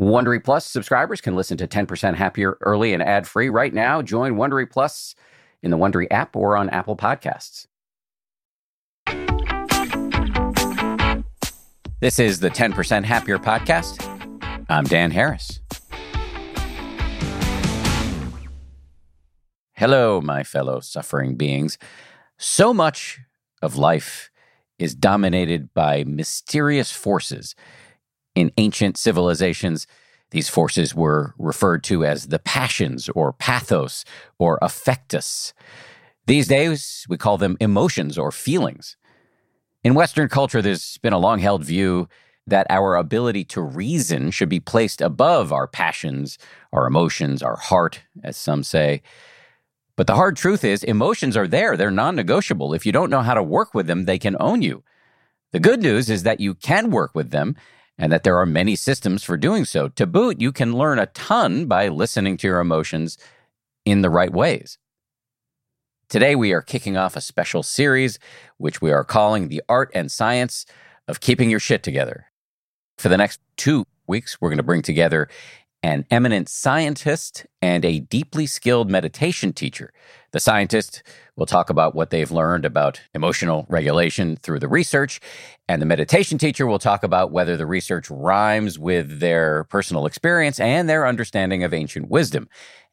Wondery Plus subscribers can listen to 10% Happier early and ad-free right now. Join Wondery Plus in the Wondery app or on Apple Podcasts. This is the 10% Happier podcast. I'm Dan Harris. Hello, my fellow suffering beings. So much of life is dominated by mysterious forces. In ancient civilizations, these forces were referred to as the passions or pathos or affectus. These days, we call them emotions or feelings. In Western culture, there's been a long-held view that our ability to reason should be placed above our passions, our emotions, our heart, as some say. But the hard truth is emotions are there. They're non-negotiable. If you don't know how to work with them, they can own you. The good news is that you can work with them and that there are many systems for doing so. To boot, you can learn a ton by listening to your emotions in the right ways. Today, we are kicking off a special series, which we are calling The Art and Science of Keeping Your Shit Together. For the next 2 weeks, we're going to bring together an eminent scientist and a deeply skilled meditation teacher. The scientist will talk about what they've learned about emotional regulation through the research, and the meditation teacher will talk about whether the research rhymes with their personal experience and their understanding of ancient wisdom.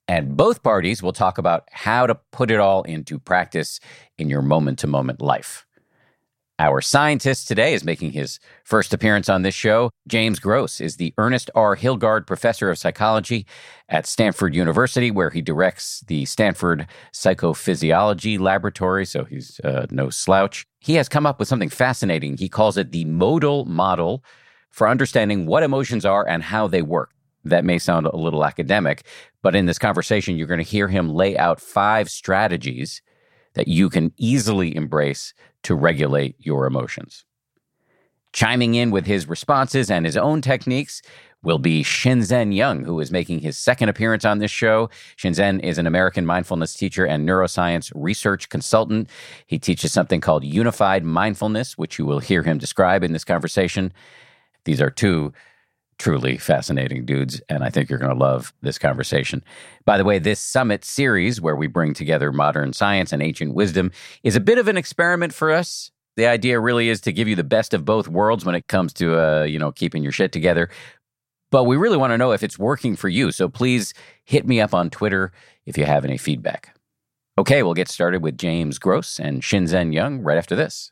And both parties will talk about how to put it all into practice in your moment-to-moment life. Our scientist today is making his first appearance on this show. James Gross is the Ernest R. Hilgard Professor of Psychology at Stanford University, where he directs the Stanford Psychophysiology Laboratory, so he's no slouch. He has come up with something fascinating. He calls it the modal model for understanding what emotions are and how they work. That may sound a little academic, but in this conversation, you're going to hear him lay out 5 strategies that you can easily embrace to regulate your emotions. Chiming in with his responses and his own techniques will be Shinzen Young, who is making his second appearance on this show. Shinzen is an American mindfulness teacher and neuroscience research consultant. He teaches something called unified mindfulness, which you will hear him describe in this conversation. These are 2 truly fascinating dudes, and I think you're going to love this conversation. By the way, this summit series, where we bring together modern science and ancient wisdom, is a bit of an experiment for us. The idea really is to give you the best of both worlds when it comes to, keeping your shit together. But we really want to know if it's working for you, so please hit me up on Twitter if you have any feedback. Okay, we'll get started with James Gross and Shinzen Young right after this.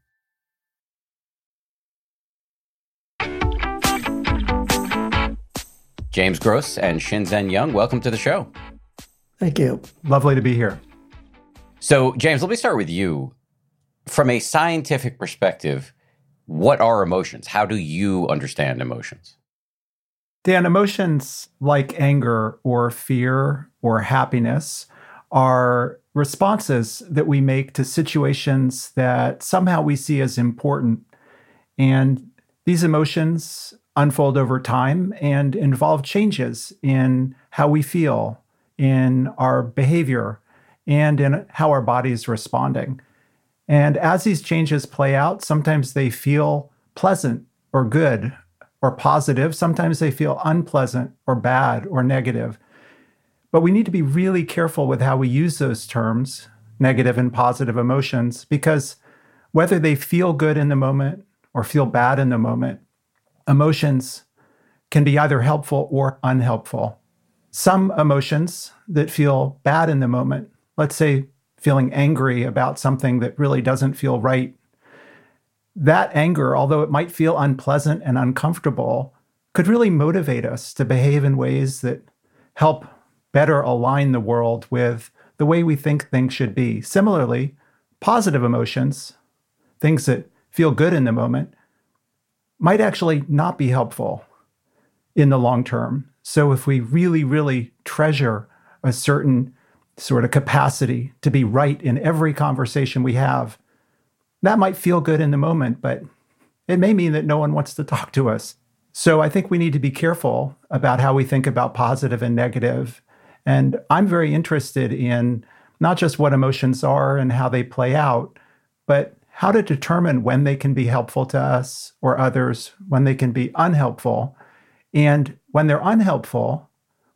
James Gross and Shinzen Young, welcome to the show. Thank you. Lovely to be here. So, James, let me start with you. From a scientific perspective, what are emotions? How do you understand emotions? Dan, emotions like anger or fear or happiness are responses that we make to situations that somehow we see as important. And these emotions unfold over time and involve changes in how we feel, in our behavior, and in how our body is responding. And as these changes play out, sometimes they feel pleasant or good or positive. Sometimes they feel unpleasant or bad or negative. But we need to be really careful with how we use those terms, negative and positive emotions, because whether they feel good in the moment or feel bad in the moment, emotions can be either helpful or unhelpful. Some emotions that feel bad in the moment, let's say feeling angry about something that really doesn't feel right, that anger, although it might feel unpleasant and uncomfortable, could really motivate us to behave in ways that help better align the world with the way we think things should be. Similarly, positive emotions, things that feel good in the moment, might actually not be helpful in the long term. So if we really, really treasure a certain sort of capacity to be right in every conversation we have, that might feel good in the moment, but it may mean that no one wants to talk to us. So I think we need to be careful about how we think about positive and negative. And I'm very interested in not just what emotions are and how they play out, but how to determine when they can be helpful to us or others, when they can be unhelpful, and when they're unhelpful,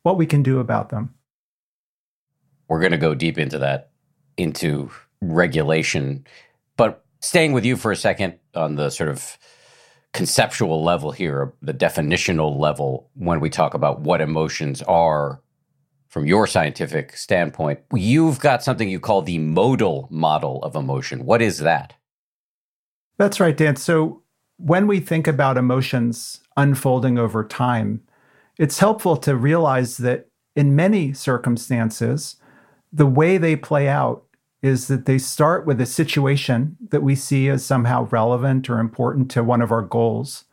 what we can do about them. We're going to go deep into that, into regulation. But staying with you for a second on the sort of conceptual level here, the definitional level, when we talk about what emotions are from your scientific standpoint, you've got something you call the modal model of emotion. What is that? That's right, Dan. So when we think about emotions unfolding over time, it's helpful to realize that in many circumstances, the way they play out is that they start with a situation that we see as somehow relevant or important to one of our goals.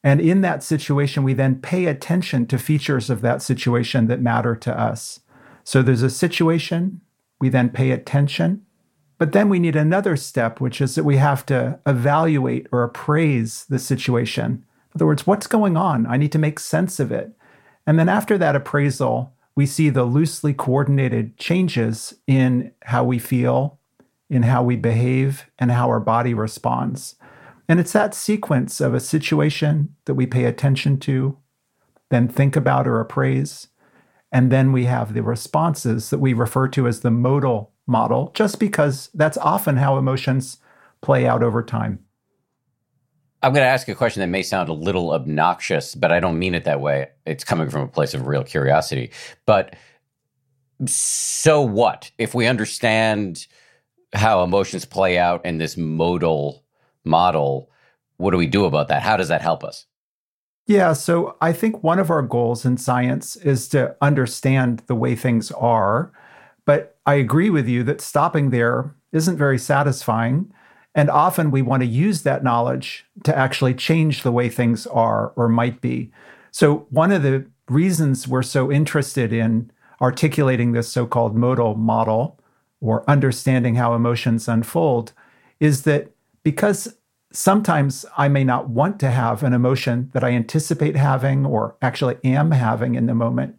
And in that situation, we then pay attention to features of that situation that matter to us. So there's a situation, we then pay attention, but then we need another step, which is that we have to evaluate or appraise the situation. In other words, what's going on? I need to make sense of it. And then after that appraisal, we see the loosely coordinated changes in how we feel, in how we behave, and how our body responds. And it's that sequence of a situation that we pay attention to, then think about or appraise, and then we have the responses that we refer to as the modal model, just because that's often how emotions play out over time. I'm going to ask a question that may sound a little obnoxious, but I don't mean it that way. It's coming from a place of real curiosity. But so what? If we understand how emotions play out in this modal model, what do we do about that? How does that help us? Yeah, so I think one of our goals in science is to understand the way things are. But I agree with you that stopping there isn't very satisfying. And often we want to use that knowledge to actually change the way things are or might be. So one of the reasons we're so interested in articulating this so-called modal model or understanding how emotions unfold is that because sometimes I may not want to have an emotion that I anticipate having or actually am having in the moment.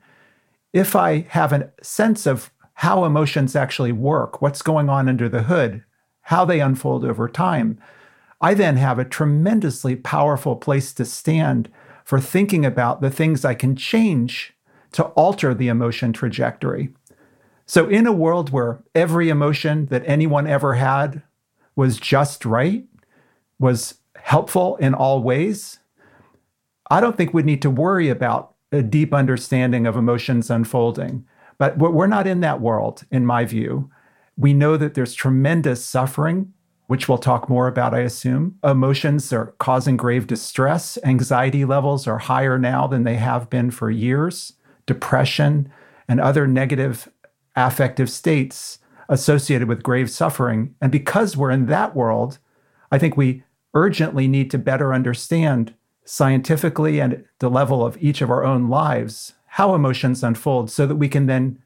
If I have a sense of how emotions actually work, what's going on under the hood, how they unfold over time, I then have a tremendously powerful place to stand for thinking about the things I can change to alter the emotion trajectory. So in a world where every emotion that anyone ever had was just right, was helpful in all ways, I don't think we'd need to worry about a deep understanding of emotions unfolding. But we're not in that world, in my view. We know that there's tremendous suffering, which we'll talk more about, I assume. Emotions are causing grave distress. Anxiety levels are higher now than they have been for years. Depression and other negative affective states associated with grave suffering. And because we're in that world, I think we urgently need to better understand scientifically and at the level of each of our own lives how emotions unfold so that we can then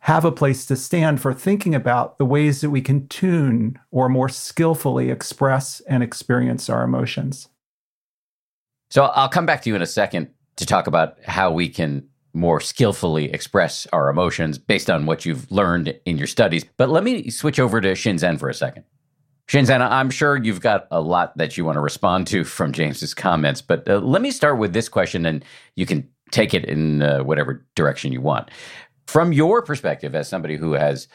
have a place to stand for thinking about the ways that we can tune or more skillfully express and experience our emotions. So I'll come back to you in a second to talk about how we can more skillfully express our emotions based on what you've learned in your studies. But let me switch over to Shinzen for a second. Shinzen, I'm sure you've got a lot that you want to respond to from James's comments, but let me start with this question, and you can take it in whatever direction you want. From your perspective, as somebody who has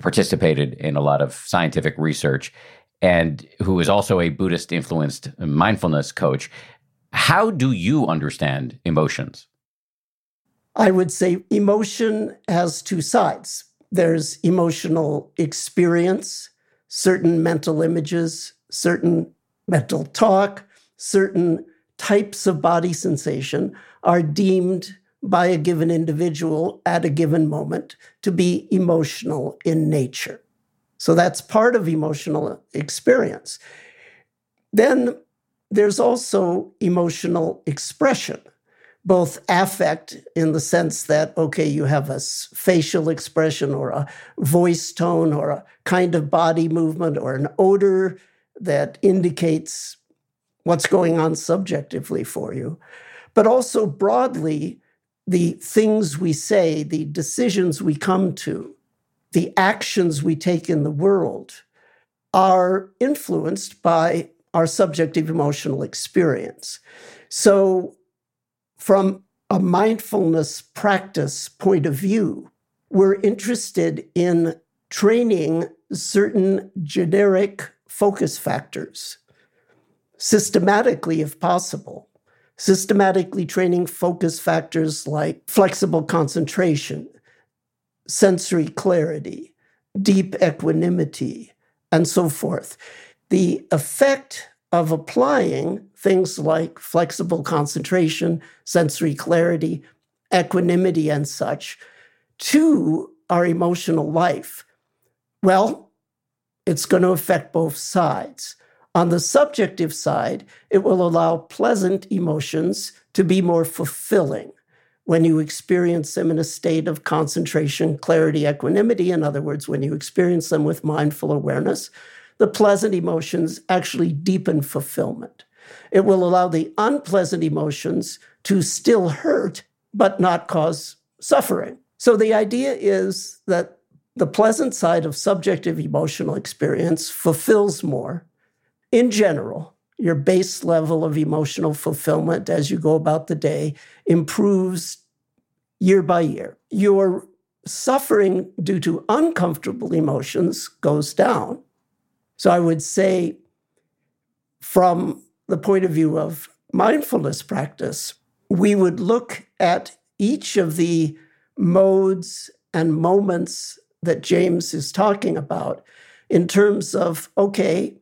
participated in a lot of scientific research and who is also a Buddhist-influenced mindfulness coach, how do you understand emotions? I would say emotion has two sides. There's emotional experience, certain mental images, certain mental talk, certain types of body sensation are deemed by a given individual at a given moment to be emotional in nature. So that's part of emotional experience. Then there's also emotional expression, both affect in the sense that, okay, you have a facial expression or a voice tone or a kind of body movement or an odor that indicates what's going on subjectively for you, but also broadly, the things we say, the decisions we come to, the actions we take in the world are influenced by our subjective emotional experience. So from a mindfulness practice point of view, we're interested in training certain generic focus factors, systematically if possible. Systematically training focus factors like flexible concentration, sensory clarity, deep equanimity, and so forth. The effect of applying things like flexible concentration, sensory clarity, equanimity, and such to our emotional life, well, it's going to affect both sides. On the subjective side, it will allow pleasant emotions to be more fulfilling when you experience them in a state of concentration, clarity, equanimity. In other words, when you experience them with mindful awareness, the pleasant emotions actually deepen fulfillment. It will allow the unpleasant emotions to still hurt, but not cause suffering. So the idea is that the pleasant side of subjective emotional experience fulfills more. In general, your base level of emotional fulfillment as you go about the day improves year by year. Your suffering due to uncomfortable emotions goes down. So I would say, from the point of view of mindfulness practice, we would look at each of the modes and moments that James is talking about in terms of, okay,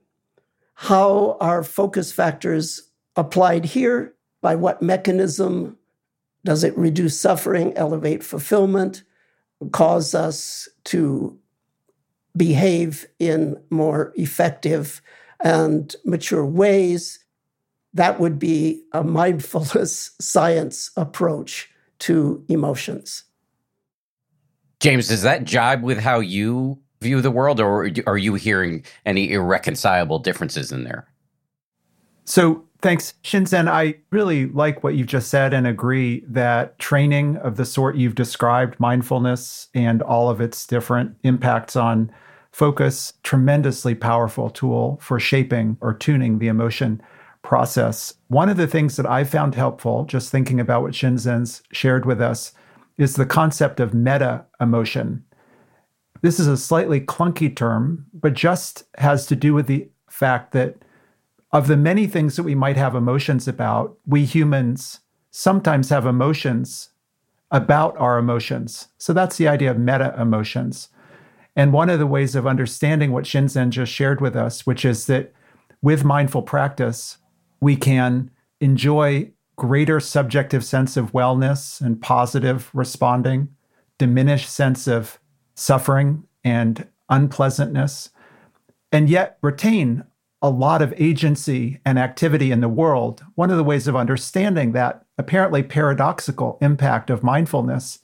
how are focus factors applied here? By what mechanism? Does it reduce suffering, elevate fulfillment, cause us to behave in more effective and mature ways? That would be a mindfulness science approach to emotions. James, does that jibe with how you view the world, or are you hearing any irreconcilable differences in there? So thanks, Shinzen. I really like what you've just said and agree that training of the sort you've described, mindfulness and all of its different impacts on focus, tremendously powerful tool for shaping or tuning the emotion process. One of the things that I found helpful, just thinking about what Shinzen's shared with us, is the concept of meta-emotion. This is a slightly clunky term, but just has to do with the fact that of the many things that we might have emotions about, we humans sometimes have emotions about our emotions. So that's the idea of meta-emotions. And one of the ways of understanding what Shinzen just shared with us, which is that with mindful practice, we can enjoy greater subjective sense of wellness and positive responding, diminished sense of suffering and unpleasantness, and yet retain a lot of agency and activity in the world. One of the ways of understanding that apparently paradoxical impact of mindfulness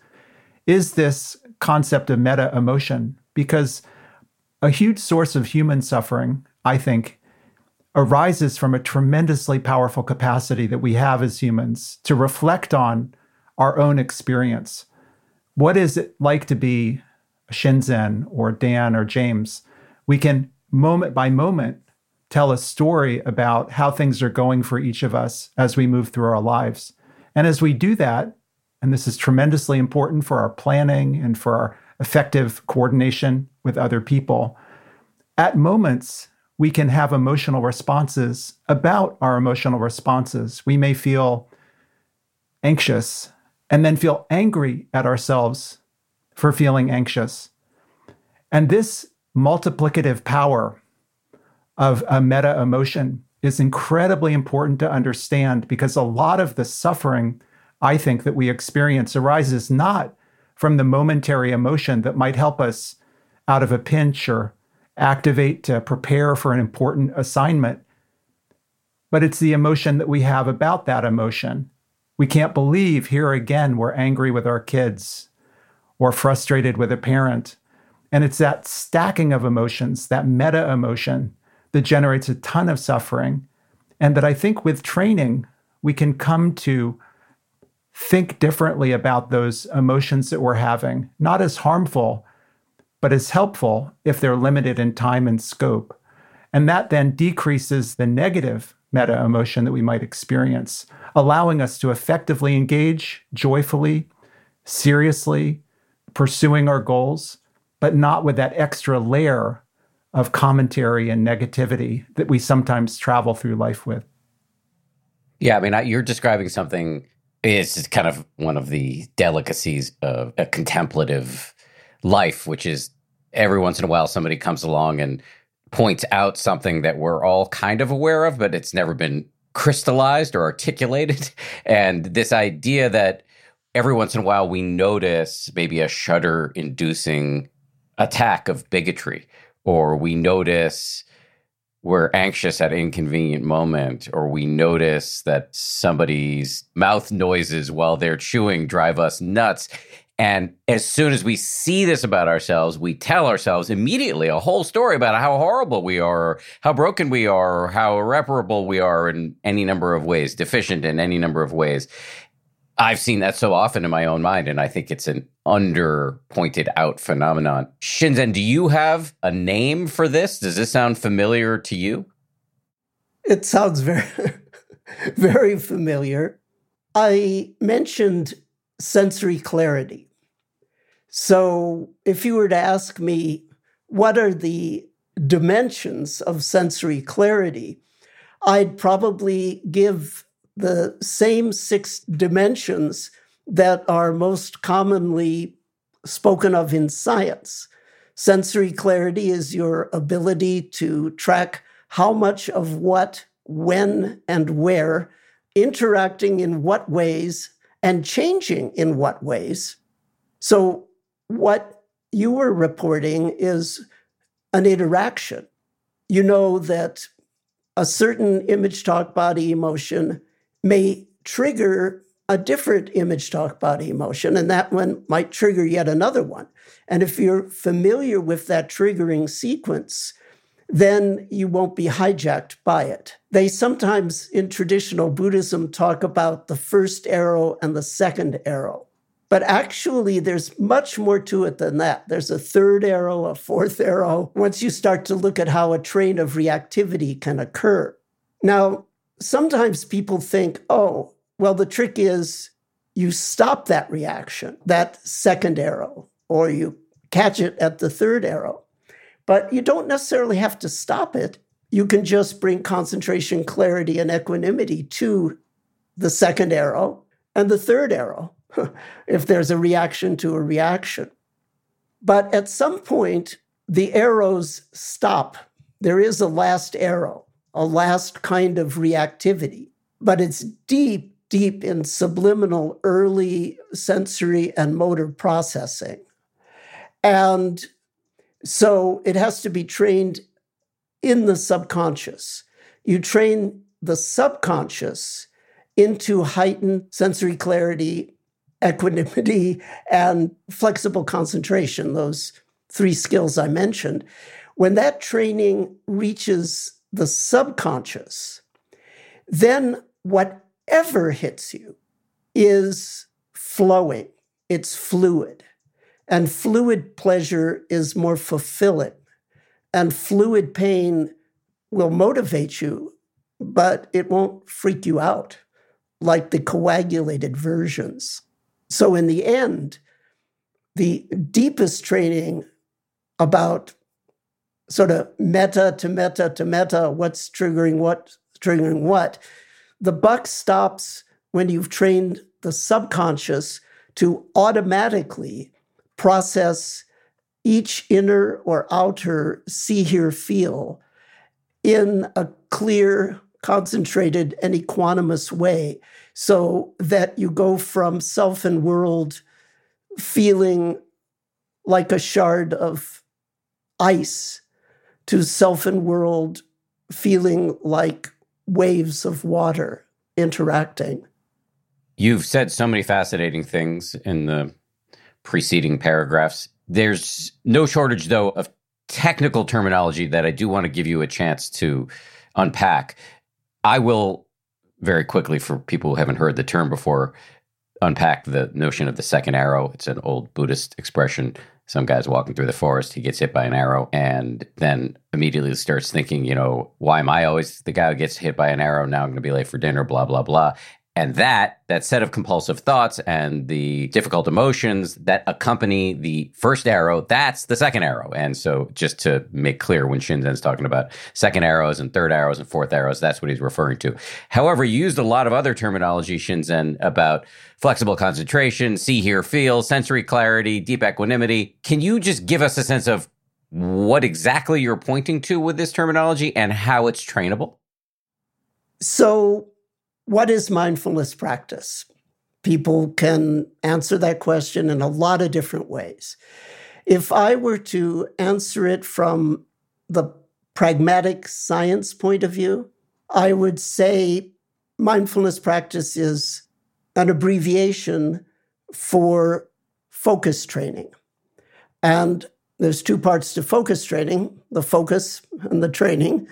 is this concept of meta-emotion, because a huge source of human suffering, I think, arises from a tremendously powerful capacity that we have as humans to reflect on our own experience. What is it like to be Shinzen or Dan or James? We can, moment by moment, tell a story about how things are going for each of us as we move through our lives. And as we do that, and this is tremendously important for our planning and for our effective coordination with other people, at moments, we can have emotional responses about our emotional responses. We may feel anxious and then feel angry at ourselves for feeling anxious. And this multiplicative power of a meta-emotion is incredibly important to understand, because a lot of the suffering, I think, that we experience arises not from the momentary emotion that might help us out of a pinch or activate to prepare for an important assignment, but it's the emotion that we have about that emotion. We can't believe, here again, we're angry with our kids or frustrated with a parent. And it's that stacking of emotions, that meta-emotion, that generates a ton of suffering, and that I think with training, we can come to think differently about those emotions that we're having, not as harmful, but as helpful if they're limited in time and scope. And that then decreases the negative meta-emotion that we might experience, allowing us to effectively engage joyfully, seriously, pursuing our goals, but not with that extra layer of commentary and negativity that we sometimes travel through life with. Yeah, I mean, you're describing something, it's kind of one of the delicacies of a contemplative life, which is every once in a while somebody comes along and points out something that we're all kind of aware of, but it's never been crystallized or articulated. And this idea that every once in a while we notice maybe a shudder-inducing attack of bigotry, or we notice we're anxious at an inconvenient moment, or we notice that somebody's mouth noises while they're chewing drive us nuts. And as soon as we see this about ourselves, we tell ourselves immediately a whole story about how horrible we are, or how broken we are, or how irreparable we are in any number of ways, deficient in any number of ways. I've seen that so often in my own mind, and I think it's an under-pointed out phenomenon. Shinzen, do you have a name for this? Does this sound familiar to you? It sounds very, very familiar. I mentioned sensory clarity. So if you were to ask me, what are the dimensions of sensory clarity, I'd probably give the same six dimensions that are most commonly spoken of in science. Sensory clarity is your ability to track how much of what, when, and where, interacting in what ways, and changing in what ways. So what you were reporting is an interaction. You know that a certain image, talk, body, emotion may trigger a different image talk body emotion, and that one might trigger yet another one. And if you're familiar with that triggering sequence, then you won't be hijacked by it. They sometimes, in traditional Buddhism, talk about the first arrow and the second arrow. But actually, there's much more to it than that. There's a third arrow, a fourth arrow, once you start to look at how a train of reactivity can occur. Now, sometimes people think, oh, well, the trick is you stop that reaction, that second arrow, or you catch it at the third arrow. But you don't necessarily have to stop it. You can just bring concentration, clarity, and equanimity to the second arrow and the third arrow, if there's a reaction to a reaction. But at some point, the arrows stop. There is a last arrow, a last kind of reactivity. But it's deep, deep in subliminal early sensory and motor processing. And so it has to be trained in the subconscious. You train the subconscious into heightened sensory clarity, equanimity, and flexible concentration, those three skills I mentioned. When that training reaches the subconscious, then whatever hits you is flowing. It's fluid. And fluid pleasure is more fulfilling. And fluid pain will motivate you, but it won't freak you out like the coagulated versions. So in the end, the deepest training about sort of meta to meta to meta, what's triggering what, the buck stops when you've trained the subconscious to automatically process each inner or outer see, hear, feel in a clear, concentrated, and equanimous way so that you go from self and world feeling like a shard of ice to self and world feeling like waves of water interacting. You've said so many fascinating things in the preceding paragraphs. There's no shortage, though, of technical terminology that I do want to give you a chance to unpack. I will, very quickly, for people who haven't heard the term before, unpack the notion of the second arrow. It's an old Buddhist expression. Some guy's walking through the forest, he gets hit by an arrow, and then immediately starts thinking, you know, why am I always the guy who gets hit by an arrow? Now I'm going to be late for dinner, blah, blah, blah. And that set of compulsive thoughts and the difficult emotions that accompany the first arrow, that's the second arrow. And so just to make clear, when Shinzen's talking about second arrows and third arrows and fourth arrows, that's what he's referring to. However, you used a lot of other terminology, Shinzen, about flexible concentration, see, hear, feel, sensory clarity, deep equanimity. Can you just give us a sense of what exactly you're pointing to with this terminology and how it's trainable? So, what is mindfulness practice? People can answer that question in a lot of different ways. If I were to answer it from the pragmatic science point of view, I would say mindfulness practice is an abbreviation for focus training. And there's two parts to focus training, the focus and the training.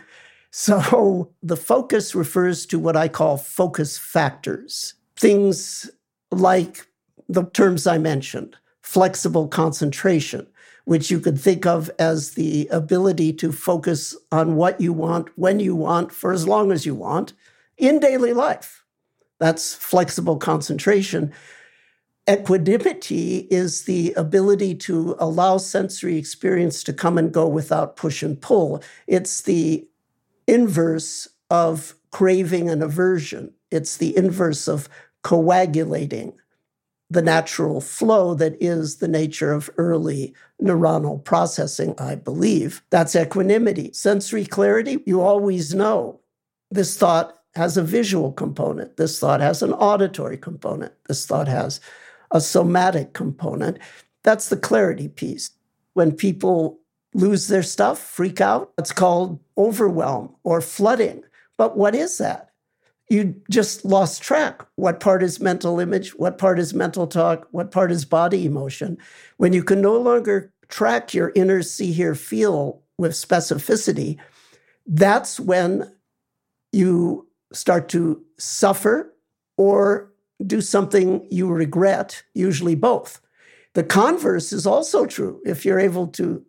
So the focus refers to what I call focus factors, things like the terms I mentioned, flexible concentration, which you could think of as the ability to focus on what you want, when you want, for as long as you want in daily life. That's flexible concentration. Equanimity is the ability to allow sensory experience to come and go without push and pull. It's the inverse of craving and aversion. It's the inverse of coagulating, the natural flow that is the nature of early neuronal processing, I believe. That's equanimity. Sensory clarity, you always know this thought has a visual component. This thought has an auditory component. This thought has a somatic component. That's the clarity piece. When people lose their stuff, freak out. It's called overwhelm or flooding. But what is that? you just lost track. What part is mental image? What part is mental talk? What part is body emotion? When you can no longer track your inner see, hear, feel with specificity, that's when you start to suffer or do something you regret, usually both. The converse is also true. If you're able to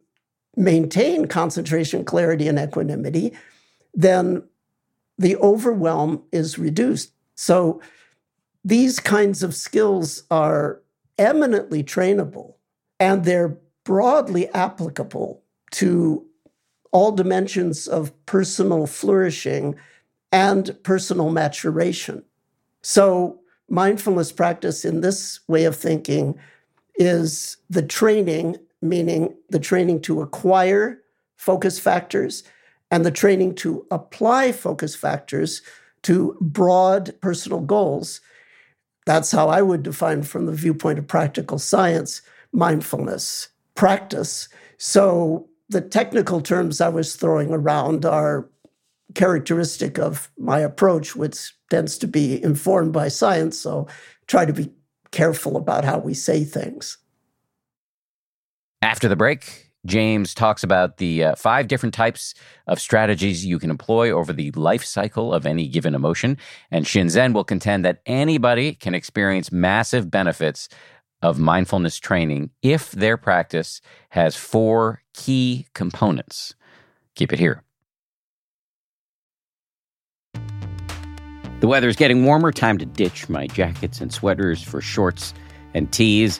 maintain concentration, clarity, and equanimity, then the overwhelm is reduced. So these kinds of skills are eminently trainable, and they're broadly applicable to all dimensions of personal flourishing and personal maturation. So mindfulness practice in this way of thinking is the training, meaning the training to acquire focus factors and the training to apply focus factors to broad personal goals. That's how I would define, from the viewpoint of practical science, mindfulness practice. So the technical terms I was throwing around are characteristic of my approach, which tends to be informed by science. So try to be careful about how we say things. After the break, James talks about the five different types of strategies you can employ over the life cycle of any given emotion. And Shinzen will contend that anybody can experience massive benefits of mindfulness training if their practice has four key components. Keep it here. The weather's getting warmer. Time to ditch my jackets and sweaters for shorts and tees.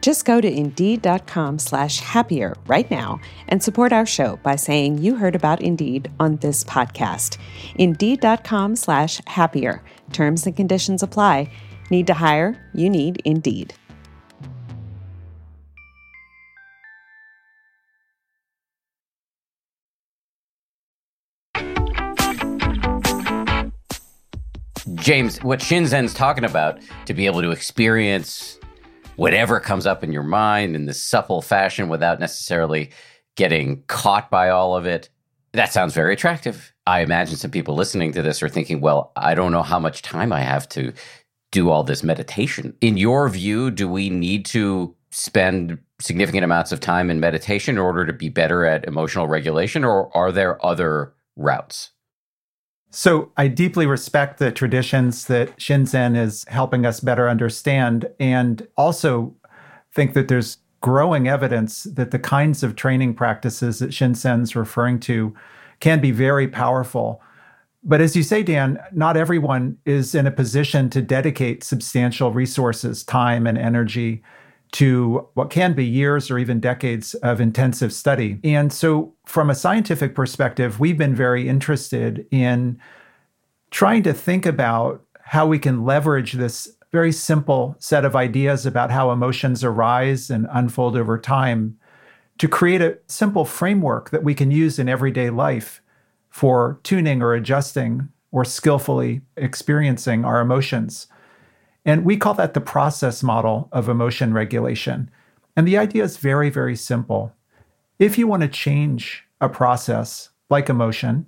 Just go to Indeed.com/happier right now and support our show by saying you heard about Indeed on this podcast. Indeed.com/happier. Terms and conditions apply. Need to hire? You need Indeed. James, what Shinzen's talking about, to be able to experience whatever comes up in your mind in this supple fashion without necessarily getting caught by all of it, that sounds very attractive. I imagine some people listening to this are thinking, well, I don't know how much time I have to do all this meditation. In your view, do we need to spend significant amounts of time in meditation in order to be better at emotional regulation, or are there other routes? So I deeply respect the traditions that Shinzen is helping us better understand, and also think that there's growing evidence that the kinds of training practices that Shinzen's referring to can be very powerful. But as you say, Dan, not everyone is in a position to dedicate substantial resources, time, and energy to what can be years or even decades of intensive study. And so from a scientific perspective, we've been very interested in trying to think about how we can leverage this very simple set of ideas about how emotions arise and unfold over time to create a simple framework that we can use in everyday life for tuning or adjusting or skillfully experiencing our emotions. And we call that the process model of emotion regulation. And the idea is very, very simple. If you want to change a process like emotion,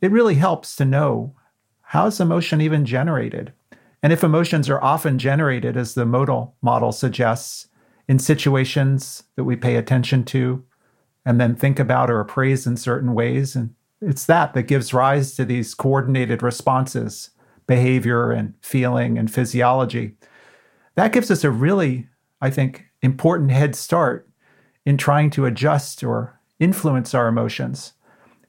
it really helps to know, how is emotion even generated? And if emotions are often generated, as the modal model suggests, in situations that we pay attention to and then think about or appraise in certain ways, and it's that gives rise to these coordinated responses, behavior and feeling and physiology. That gives us a really, I think, important head start in trying to adjust or influence our emotions.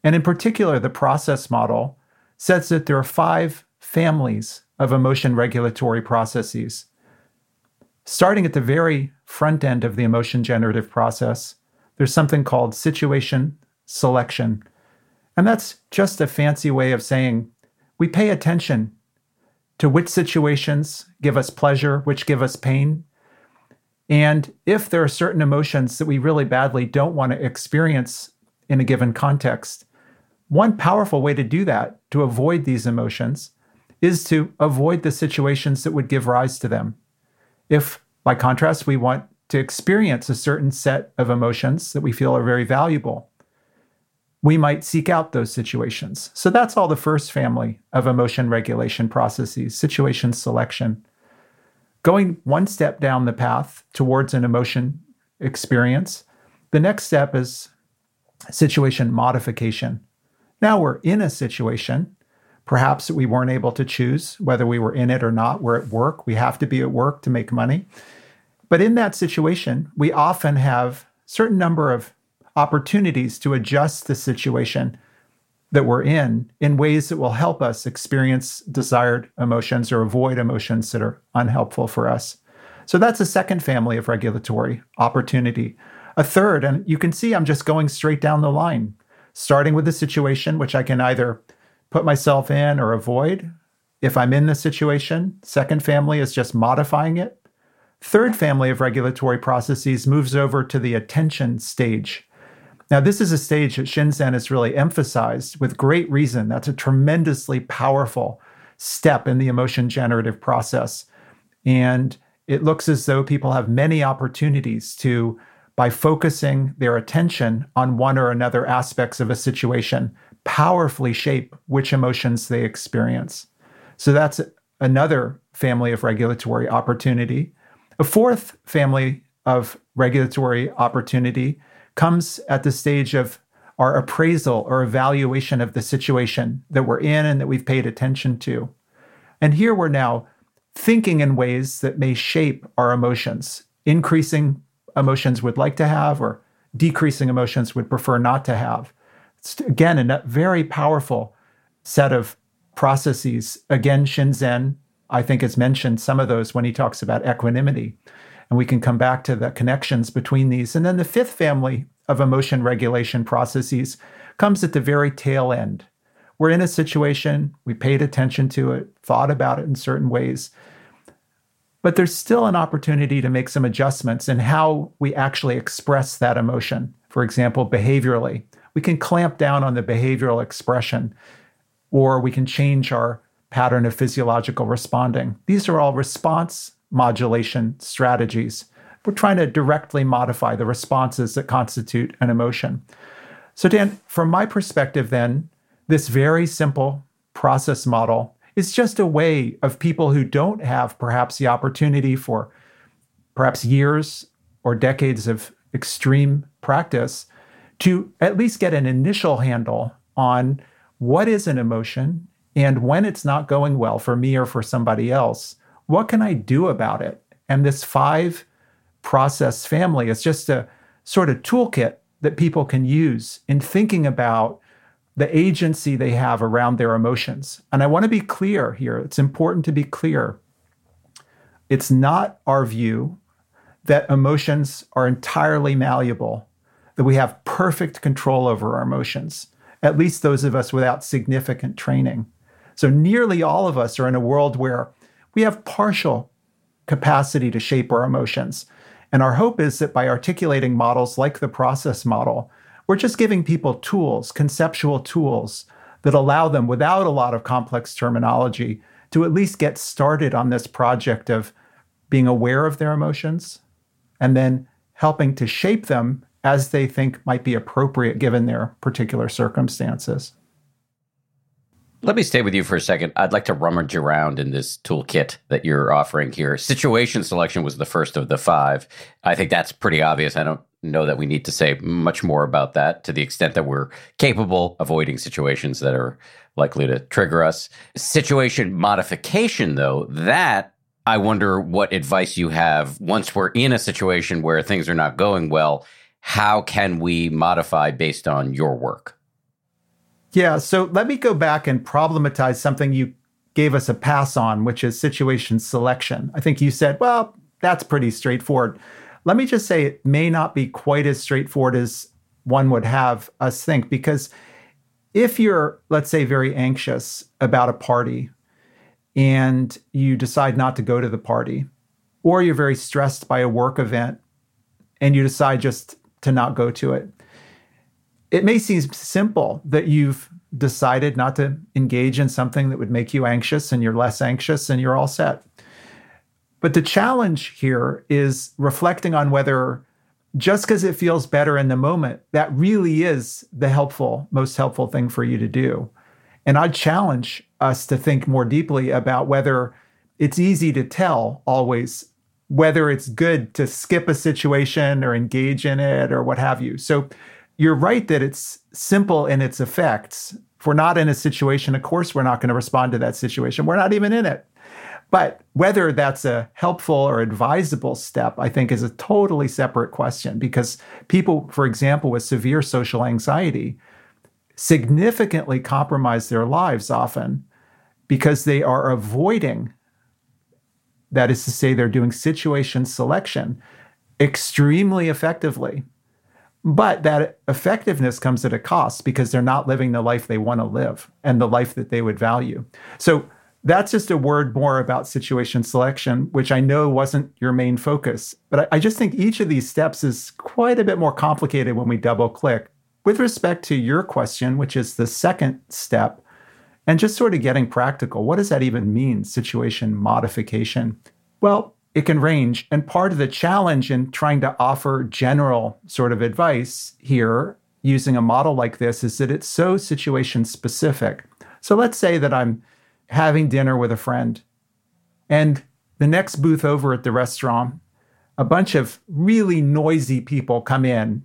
And in particular, the process model says that there are 5 families of emotion regulatory processes. Starting at the very front end of the emotion generative process, there's something called situation selection. And that's just a fancy way of saying we pay attention to which situations give us pleasure, which give us pain. And if there are certain emotions that we really badly don't want to experience in a given context, one powerful way to do that, to avoid these emotions, is to avoid the situations that would give rise to them. If, by contrast, we want to experience a certain set of emotions that we feel are very valuable, we might seek out those situations. So that's all the first family of emotion regulation processes, situation selection. Going one step down the path towards an emotion experience, the next step is situation modification. Now we're in a situation, perhaps we weren't able to choose whether we were in it or not. We're at work, we have to be at work to make money. But in that situation, we often have a certain number of opportunities to adjust the situation that we're in ways that will help us experience desired emotions or avoid emotions that are unhelpful for us. So that's a second family of regulatory opportunity. A third, and you can see I'm just going straight down the line, starting with the situation, which I can either put myself in or avoid. If I'm in the situation, second family is just modifying it. Third family of regulatory processes moves over to the attention stage. Now, this is a stage that Shinzen has really emphasized with great reason. That's a tremendously powerful step in the emotion generative process. And it looks as though people have many opportunities to, by focusing their attention on one or another aspects of a situation, powerfully shape which emotions they experience. So that's another family of regulatory opportunity. A fourth family of regulatory opportunity comes at the stage of our appraisal or evaluation of the situation that we're in and that we've paid attention to. And here we're now thinking in ways that may shape our emotions, increasing emotions we'd like to have or decreasing emotions we'd prefer not to have. It's, again, a very powerful set of processes. Again, Shinzen, I think, has mentioned some of those when he talks about equanimity. And we can come back to the connections between these. And then the fifth family of emotion regulation processes comes at the very tail end. We're in a situation, we paid attention to it, thought about it in certain ways, but there's still an opportunity to make some adjustments in how we actually express that emotion. For example, behaviorally, we can clamp down on the behavioral expression, or we can change our pattern of physiological responding. These are all response modulation strategies. We're trying to directly modify the responses that constitute an emotion. So Dan, from my perspective then, this very simple process model is just a way of people who don't have perhaps the opportunity for perhaps years or decades of extreme practice to at least get an initial handle on what is an emotion And when it's not going well for me or for somebody else, what can I do about it? And this 5-process family is just a sort of toolkit that people can use in thinking about the agency they have around their emotions. And I want to be clear here. It's important to be clear. It's not our view that emotions are entirely malleable, that we have perfect control over our emotions, at least those of us without significant training. So nearly all of us are in a world where we have partial capacity to shape our emotions. And our hope is that by articulating models like the process model, we're just giving people tools, conceptual tools, that allow them, without a lot of complex terminology, to at least get started on this project of being aware of their emotions and then helping to shape them as they think might be appropriate given their particular circumstances. Let me stay with you for a second. I'd like to rummage around in this toolkit that you're offering here. Situation selection was the first of the 5. I think that's pretty obvious. I don't know that we need to say much more about that to the extent that we're capable of avoiding situations that are likely to trigger us. Situation modification, though, that I wonder what advice you have once we're in a situation where things are not going well. How can we modify based on your work? Yeah, so let me go back and problematize something you gave us a pass on, which is situation selection. I think you said, well, that's pretty straightforward. Let me just say it may not be quite as straightforward as one would have us think, because if you're, let's say, very anxious about a party and you decide not to go to the party, or you're very stressed by a work event and you decide just to not go to it, it may seem simple that you've decided not to engage in something that would make you anxious, and you're less anxious and you're all set. But the challenge here is reflecting on whether just because it feels better in the moment, that really is the most helpful thing for you to do. And I'd challenge us to think more deeply about whether it's easy to tell always whether it's good to skip a situation or engage in it or what have you. So you're right that it's simple in its effects. If we're not in a situation, of course, we're not going to respond to that situation. We're not even in it. But whether that's a helpful or advisable step, I think, is a totally separate question, because people, for example, with severe social anxiety significantly compromise their lives often because they are avoiding, that is to say, they're doing situation selection extremely effectively. But that effectiveness comes at a cost because they're not living the life they want to live and the life that they would value. So that's just a word more about situation selection, which I know wasn't your main focus. But I just think each of these steps is quite a bit more complicated when we double click. With respect to your question, which is the second step, and just sort of getting practical, what does that even mean, situation modification? Well, it can range. And part of the challenge in trying to offer general sort of advice here using a model like this is that it's so situation specific. So let's say that I'm having dinner with a friend, and the next booth over at the restaurant, a bunch of really noisy people come in,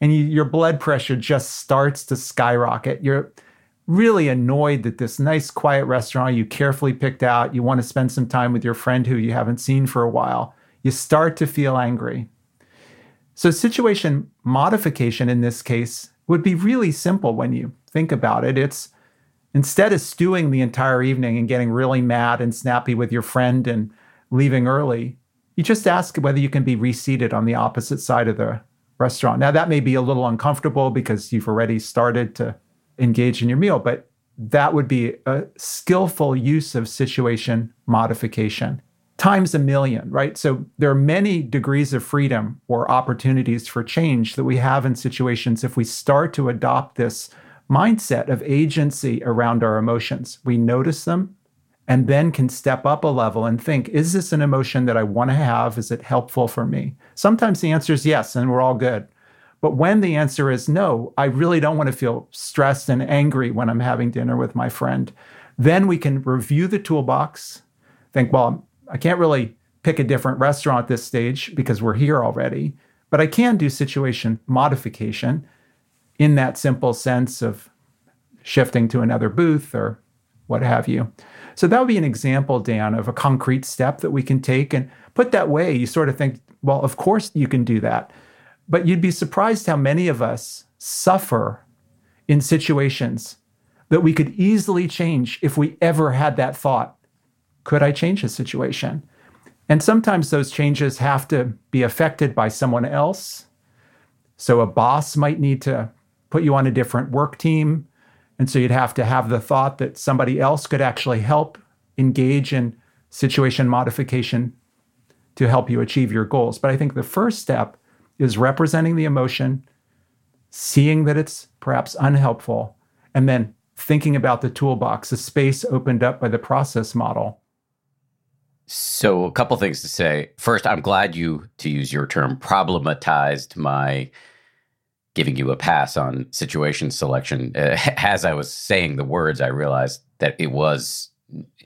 and your blood pressure just starts to skyrocket. You're really annoyed that this nice, quiet restaurant you carefully picked out, you want to spend some time with your friend who you haven't seen for a while, you start to feel angry. So situation modification in this case would be really simple when you think about it. It's instead of stewing the entire evening and getting really mad and snappy with your friend and leaving early, you just ask whether you can be reseated on the opposite side of the restaurant. Now, that may be a little uncomfortable because you've already started to engage in your meal, but that would be a skillful use of situation modification times a million, right? So there are many degrees of freedom or opportunities for change that we have in situations if we start to adopt this mindset of agency around our emotions. We notice them and then can step up a level and think, is this an emotion that I want to have? Is it helpful for me? Sometimes the answer is yes, and we're all good. But when the answer is no, I really don't want to feel stressed and angry when I'm having dinner with my friend, then we can review the toolbox, think, well, I can't really pick a different restaurant at this stage because we're here already, but I can do situation modification in that simple sense of shifting to another booth or what have you. So that would be an example, Dan, of a concrete step that we can take. And put that way, you sort of think, well, of course you can do that. But you'd be surprised how many of us suffer in situations that we could easily change if we ever had that thought. Could I change a situation? And sometimes those changes have to be affected by someone else. So a boss might need to put you on a different work team. And so you'd have to have the thought that somebody else could actually help engage in situation modification to help you achieve your goals. But I think the first step is representing the emotion, seeing that it's perhaps unhelpful, and then thinking about the toolbox, the space opened up by the process model. So a couple things to say. First, I'm glad you, to use your term, problematized my giving you a pass on situation selection. As I was saying the words, I realized that it was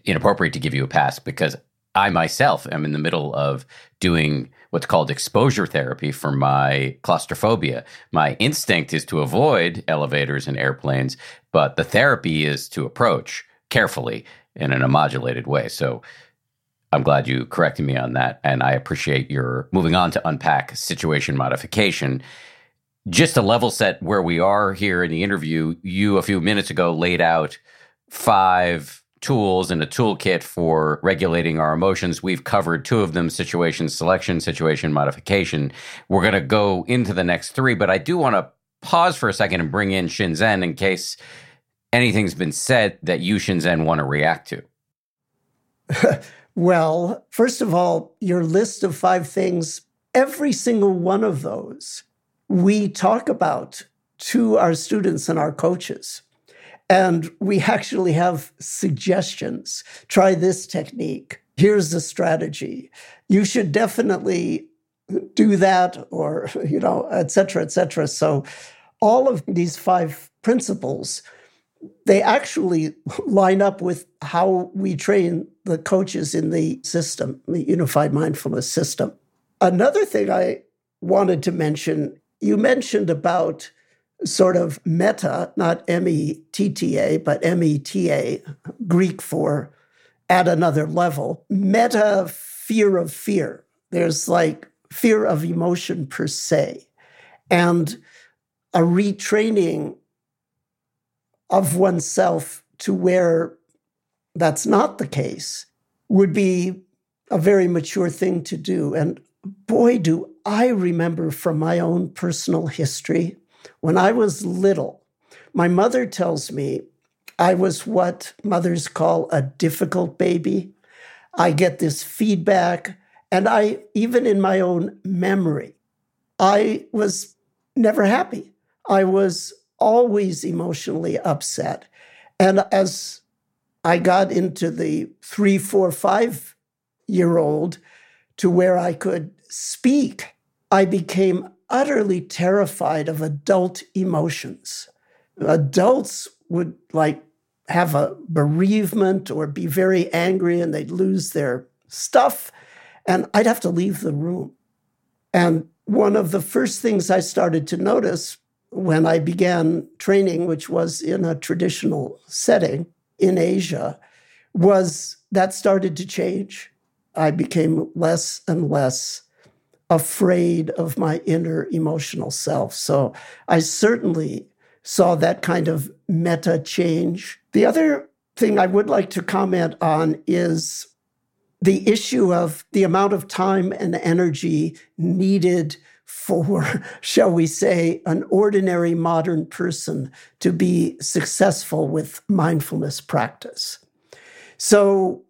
inappropriate to give you a pass because I myself am in the middle of doing what's called exposure therapy for my claustrophobia. My instinct is to avoid elevators and airplanes, but the therapy is to approach carefully and in a modulated way. So I'm glad you corrected me on that, and I appreciate your moving on to unpack situation modification. Just to level set where we are here in the interview, you a few minutes ago laid out 5 tools in a toolkit for regulating our emotions. We've covered 2 of them, situation selection, situation modification. We're going to go into the next 3, but I do want to pause for a second and bring in Shinzen in case anything's been said that you, Shinzen, want to react to. Well, first of all, your list of 5 things, every single one of those we talk about to our students and our coaches. And we actually have suggestions. Try this technique. Here's the strategy. You should definitely do that, or, you know, et cetera, et cetera. So all of these 5 principles, they actually line up with how we train the coaches in the system, the unified mindfulness system. Another thing I wanted to mention, you mentioned about sort of meta, not META, but META, Greek for at another level, meta fear of fear. There's like fear of emotion per se, and a retraining of oneself to where that's not the case would be a very mature thing to do. And boy, do I remember from my own personal history. When I was little, my mother tells me I was what mothers call a difficult baby. I get this feedback, and I, even in my own memory, I was never happy. I was always emotionally upset. And as I got into the 3, 4, 5-year-old to where I could speak, I became utterly terrified of adult emotions. Adults would like have a bereavement or be very angry and they'd lose their stuff, and I'd have to leave the room. And one of the first things I started to notice when I began training, which was in a traditional setting in Asia, was that started to change. I became less and less afraid of my inner emotional self. So I certainly saw that kind of meta change. The other thing I would like to comment on is the issue of the amount of time and energy needed for, shall we say, an ordinary modern person to be successful with mindfulness practice. So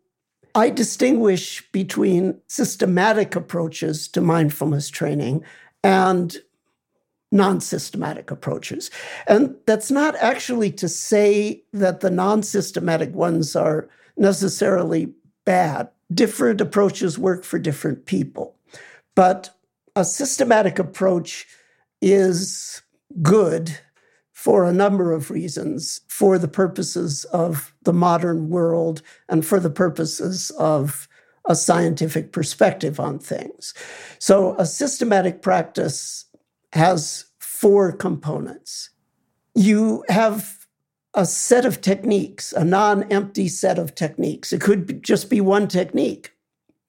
I distinguish between systematic approaches to mindfulness training and non-systematic approaches. And that's not actually to say that the non-systematic ones are necessarily bad. Different approaches work for different people. But a systematic approach is good for a number of reasons, for the purposes of the modern world and for the purposes of a scientific perspective on things. So a systematic practice has 4 components. You have a set of techniques, a non-empty set of techniques. It could just be one technique,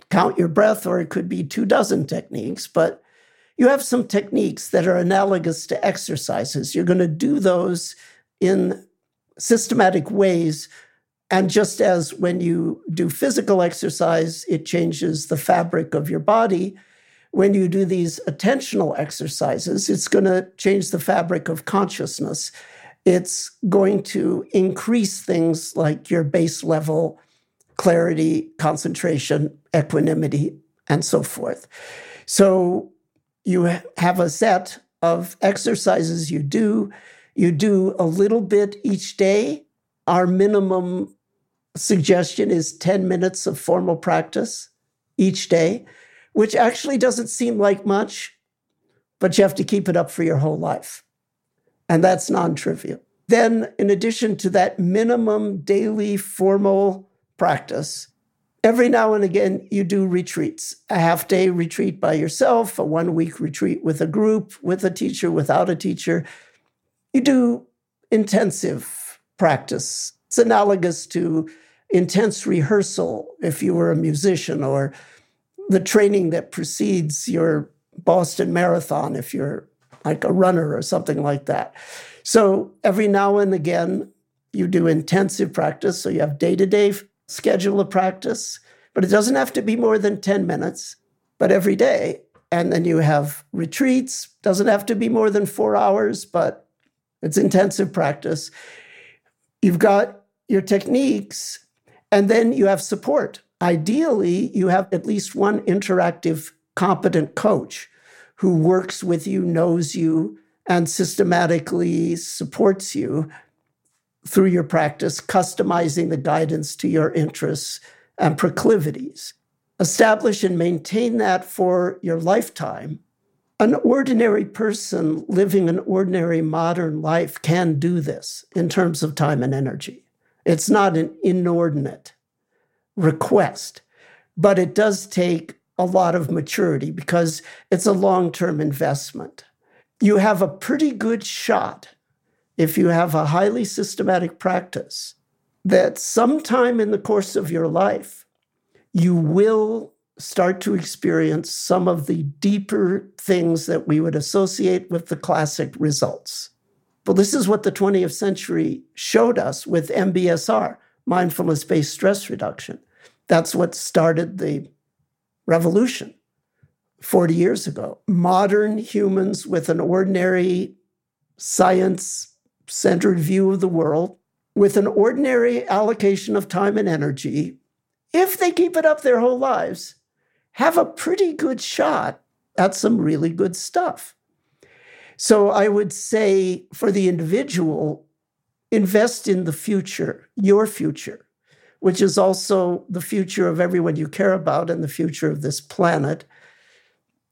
count your breath, or it could be 24 techniques, but you have some techniques that are analogous to exercises. You're going to do those in systematic ways. And just as when you do physical exercise, it changes the fabric of your body, when you do these attentional exercises, it's going to change the fabric of consciousness. It's going to increase things like your base level, clarity, concentration, equanimity, and so forth. So you have a set of exercises you do. You do a little bit each day. Our minimum suggestion is 10 minutes of formal practice each day, which actually doesn't seem like much, but you have to keep it up for your whole life. And that's non-trivial. Then, in addition to that minimum daily formal practice, every now and again, you do retreats, a half-day retreat by yourself, a one-week retreat with a group, with a teacher, without a teacher. You do intensive practice. It's analogous to intense rehearsal if you were a musician, or the training that precedes your Boston Marathon if you're like a runner or something like that. So every now and again, you do intensive practice. So you have day-to-day schedule of practice, but it doesn't have to be more than 10 minutes, but every day. And then you have retreats, doesn't have to be more than 4 hours, but it's intensive practice. You've got your techniques, and then you have support. Ideally, you have at least one interactive, competent coach who works with you, knows you, and systematically supports you through your practice, customizing the guidance to your interests and proclivities. Establish and maintain that for your lifetime. An ordinary person living an ordinary modern life can do this in terms of time and energy. It's not an inordinate request, but it does take a lot of maturity because it's a long-term investment. You have a pretty good shot if you have a highly systematic practice that sometime in the course of your life, you will start to experience some of the deeper things that we would associate with the classic results. But this is what the 20th century showed us with MBSR, mindfulness-based stress reduction. That's what started the revolution 40 years ago. Modern humans with an ordinary science-centered view of the world, with an ordinary allocation of time and energy, if they keep it up their whole lives, have a pretty good shot at some really good stuff. So I would say for the individual, invest in the future, your future, which is also the future of everyone you care about and the future of this planet.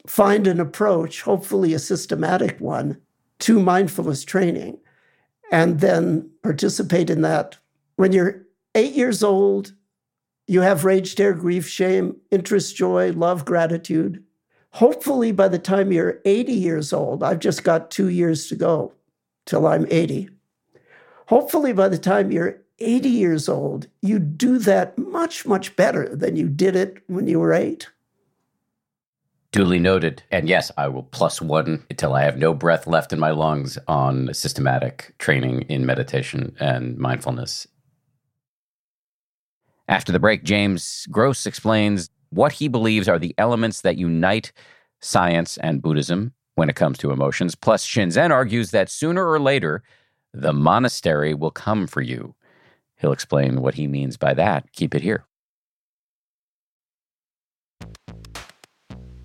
Find an approach, hopefully a systematic one, to mindfulness training, and then participate in that. When you're 8 years old, you have rage, terror, grief, shame, interest, joy, love, gratitude. Hopefully by the time you're 80 years old, I've just got 2 years to go till I'm 80. Hopefully by the time you're 80 years old, you do that much, much better than you did it when you were 8. Duly noted. And yes, I will plus one until I have no breath left in my lungs on systematic training in meditation and mindfulness. After the break, James Gross explains what he believes are the elements that unite science and Buddhism when it comes to emotions. Plus, Shinzen argues that sooner or later, the monastery will come for you. He'll explain what he means by that. Keep it here.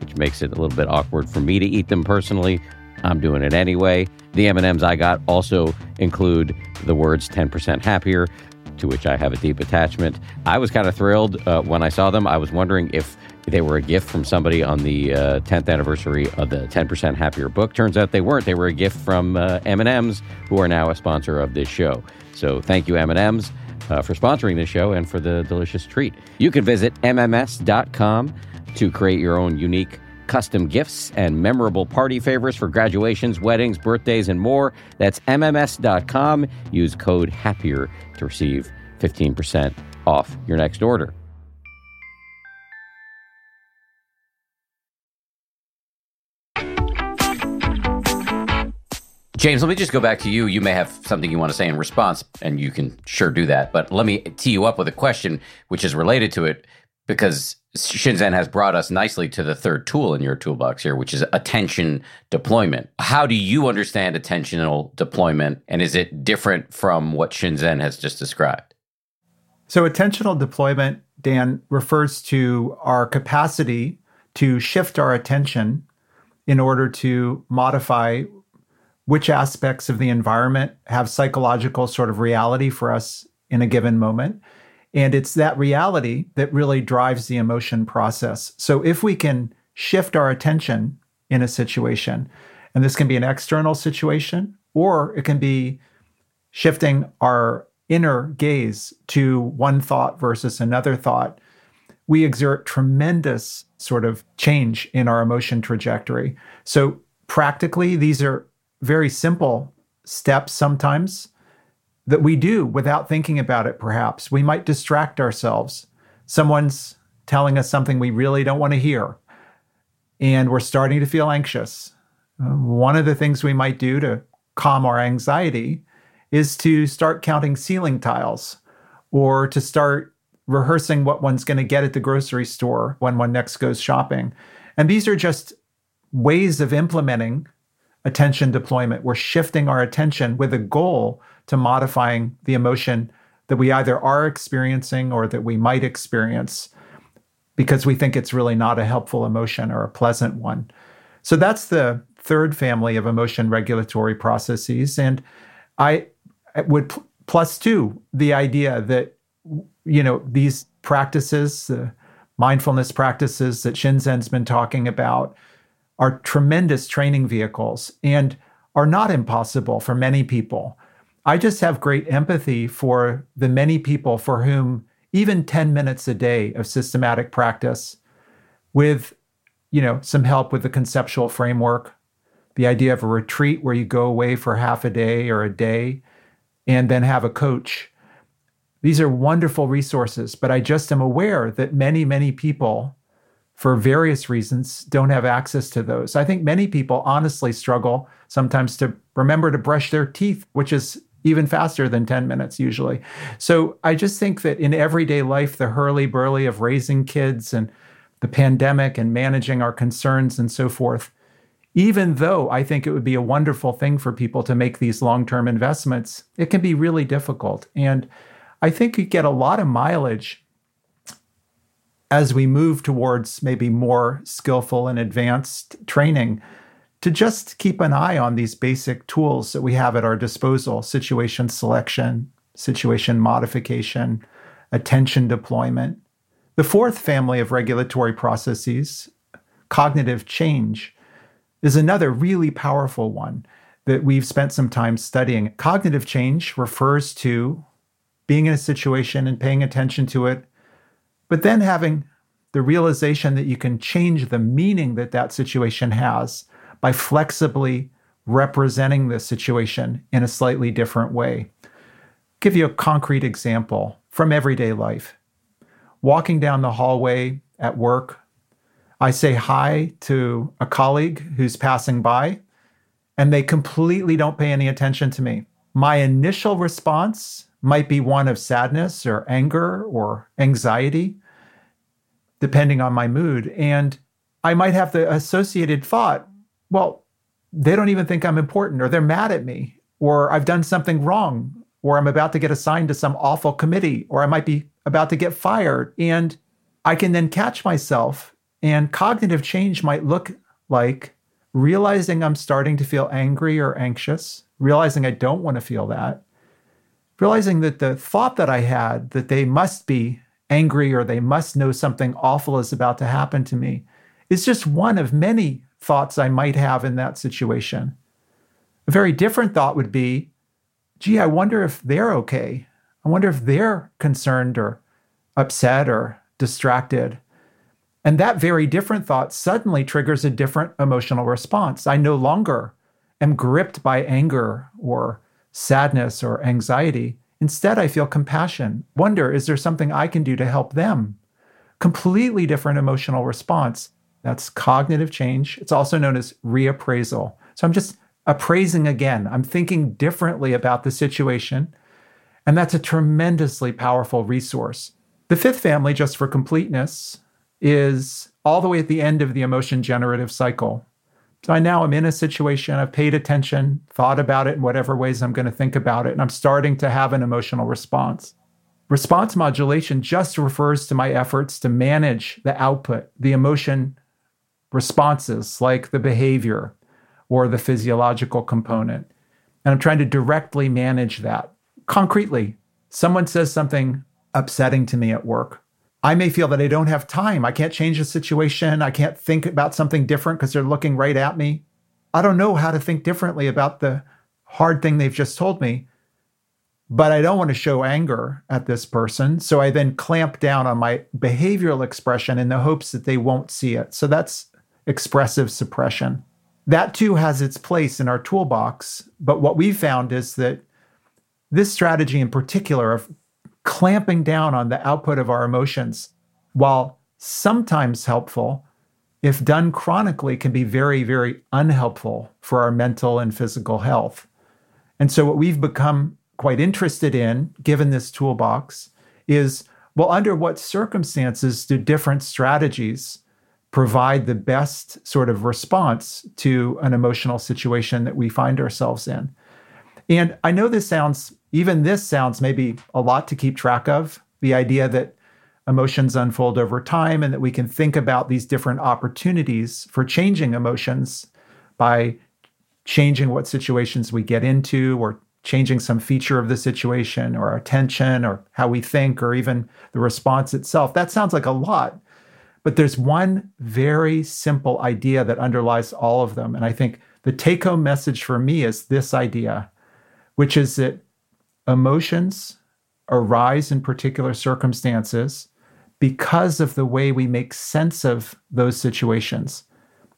which makes it a little bit awkward for me to eat them personally. I'm doing it anyway. The M&Ms I got also include the words 10% happier, to which I have a deep attachment. I was kind of thrilled when I saw them. I was wondering if they were a gift from somebody on the 10th anniversary of the 10% Happier book. Turns out they weren't. They were a gift from M&M's, who are now a sponsor of this show. So thank you, M&M's, for sponsoring this show and for the delicious treat. You can visit MMS.com to create your own unique custom gifts and memorable party favors for graduations, weddings, birthdays, and more. That's MMS.com. Use code HAPPIER to receive 15% off your next order. James, let me just go back to you. You may have something you want to say in response, and you can sure do that. But let me tee you up with a question which is related to it, because Shinzen has brought us nicely to the third tool in your toolbox here, which is attention deployment. How do you understand attentional deployment, and is it different from what Shinzen has just described? So attentional deployment, Dan, refers to our capacity to shift our attention in order to modify which aspects of the environment have psychological sort of reality for us in a given moment. And it's that reality that really drives the emotion process. So if we can shift our attention in a situation, and this can be an external situation, or it can be shifting our inner gaze to one thought versus another thought, we exert tremendous sort of change in our emotion trajectory. So practically, these are very simple steps sometimes that we do without thinking about it, perhaps. We might distract ourselves. Someone's telling us something we really don't want to hear, and we're starting to feel anxious. One of the things we might do to calm our anxiety is to start counting ceiling tiles, or to start rehearsing what one's going to get at the grocery store when one next goes shopping. And these are just ways of implementing attention deployment. We're shifting our attention with a goal to modifying the emotion that we either are experiencing or that we might experience because we think it's really not a helpful emotion or a pleasant one. So that's the third family of emotion regulatory processes. And I would plus two the idea that, you know, these practices, the mindfulness practices that Shinzen's been talking about, are tremendous training vehicles and are not impossible for many people. I just have great empathy for the many people for whom even 10 minutes a day of systematic practice with, you know, some help with the conceptual framework, the idea of a retreat where you go away for half a day or a day and then have a coach. These are wonderful resources, but I just am aware that many, many people for various reasons, don't have access to those. I think many people honestly struggle sometimes to remember to brush their teeth, which is even faster than 10 minutes usually. So I just think that in everyday life, the hurly-burly of raising kids and the pandemic and managing our concerns and so forth, even though I think it would be a wonderful thing for people to make these long-term investments, it can be really difficult. And I think you get a lot of mileage as we move towards maybe more skillful and advanced training, to just keep an eye on these basic tools that we have at our disposal: situation selection, situation modification, attention deployment. The fourth family of regulatory processes, cognitive change, is another really powerful one that we've spent some time studying. Cognitive change refers to being in a situation and paying attention to it, but then having the realization that you can change the meaning that that situation has by flexibly representing the situation in a slightly different way. I'll give you a concrete example from everyday life. Walking down the hallway at work, I say hi to a colleague who's passing by, and they completely don't pay any attention to me. My initial response might be one of sadness or anger or anxiety, depending on my mood. And I might have the associated thought, well, they don't even think I'm important, or they're mad at me, or I've done something wrong, or I'm about to get assigned to some awful committee, or I might be about to get fired. And I can then catch myself, and cognitive change might look like realizing I'm starting to feel angry or anxious, realizing I don't want to feel that, realizing that the thought that I had that they must be angry or they must know something awful is about to happen to me is just one of many thoughts I might have in that situation. A very different thought would be, gee, I wonder if they're okay. I wonder if they're concerned or upset or distracted. And that very different thought suddenly triggers a different emotional response. I no longer am gripped by anger or sadness or anxiety. Instead, I feel compassion. Wonder, is there something I can do to help them? Completely different emotional response. That's cognitive change. It's also known as reappraisal. So I'm just appraising again. I'm thinking differently about the situation. And that's a tremendously powerful resource. The fifth family, just for completeness, is all the way at the end of the emotion generative cycle. So I now am in a situation, I've paid attention, thought about it in whatever ways I'm going to think about it, and I'm starting to have an emotional response. Response modulation just refers to my efforts to manage the output, the emotion responses like the behavior or the physiological component. And I'm trying to directly manage that. Concretely, someone says something upsetting to me at work. I may feel that I don't have time. I can't change the situation. I can't think about something different because they're looking right at me. I don't know how to think differently about the hard thing they've just told me, but I don't want to show anger at this person. So I then clamp down on my behavioral expression in the hopes that they won't see it. So that's expressive suppression. That too has its place in our toolbox. But what we found is that this strategy in particular of clamping down on the output of our emotions, while sometimes helpful, if done chronically, can be very, very unhelpful for our mental and physical health. And so what we've become quite interested in, given this toolbox, is, well, under what circumstances do different strategies provide the best sort of response to an emotional situation that we find ourselves in? And I know this sounds maybe a lot to keep track of, the idea that emotions unfold over time and that we can think about these different opportunities for changing emotions by changing what situations we get into or changing some feature of the situation or our tension or how we think or even the response itself. That sounds like a lot, but there's one very simple idea that underlies all of them. And I think the take-home message for me is this idea, which is that emotions arise in particular circumstances because of the way we make sense of those situations.